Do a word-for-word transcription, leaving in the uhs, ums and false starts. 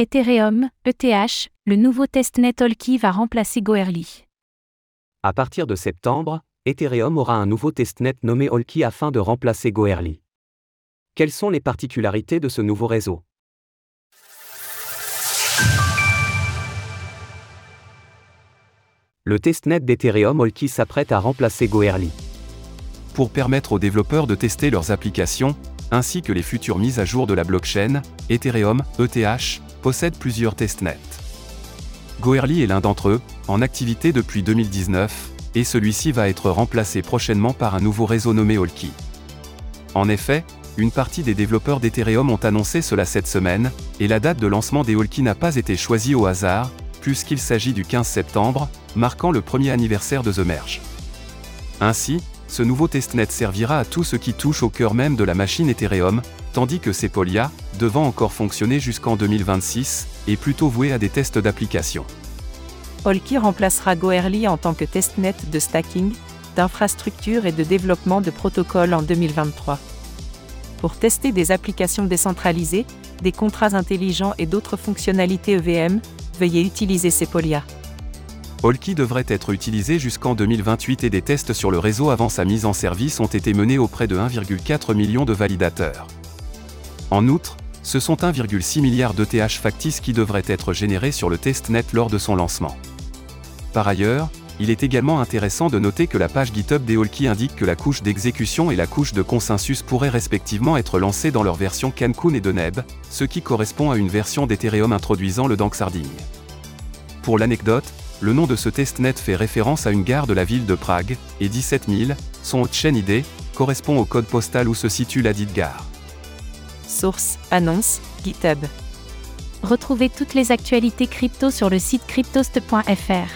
Ethereum, E T H, le nouveau testnet Holešky va remplacer Goerli. À partir de septembre, Ethereum aura un nouveau testnet nommé Holešky afin de remplacer Goerli. Quelles sont les particularités de ce nouveau réseau ? Le testnet d'Ethereum Holešky s'apprête à remplacer Goerli. Pour permettre aux développeurs de tester leurs applications, ainsi que les futures mises à jour de la blockchain, Ethereum, E T H, possède plusieurs testnets. Goerli est l'un d'entre eux, en activité depuis deux mille dix-neuf, et celui-ci va être remplacé prochainement par un nouveau réseau nommé Holešky. En effet, une partie des développeurs d'Ethereum ont annoncé cela cette semaine, et la date de lancement des Holešky n'a pas été choisie au hasard, puisqu'il s'agit du quinze septembre, marquant le premier anniversaire de The Merge. Ainsi, ce nouveau testnet servira à tout ce qui touche au cœur même de la machine Ethereum, tandis que Sepolia, devant encore fonctionner jusqu'en deux mille vingt-six, est plutôt voué à des tests d'application. Holešky remplacera Goerli en tant que testnet de stacking, d'infrastructure et de développement de protocoles en deux mille vingt-trois. Pour tester des applications décentralisées, des contrats intelligents et d'autres fonctionnalités E V M, veuillez utiliser Sepolia. Holešky devrait être utilisé jusqu'en deux mille vingt-huit et des tests sur le réseau avant sa mise en service ont été menés auprès de un virgule quatre million de validateurs. En outre, ce sont un virgule six milliard d'E T H factices qui devraient être générés sur le testnet lors de son lancement. Par ailleurs, il est également intéressant de noter que la page GitHub des Holešky indique que la couche d'exécution et la couche de consensus pourraient respectivement être lancées dans leur version Cancun et Deneb, ce qui correspond à une version d'Ethereum introduisant le Danksharding. Pour l'anecdote, le nom de ce testnet fait référence à une gare de la ville de Prague, et dix-sept mille, son hotchain I D, correspond au code postal où se situe la dite gare. Source, annonce, GitHub. Retrouvez toutes les actualités crypto sur le site cryptost point fr.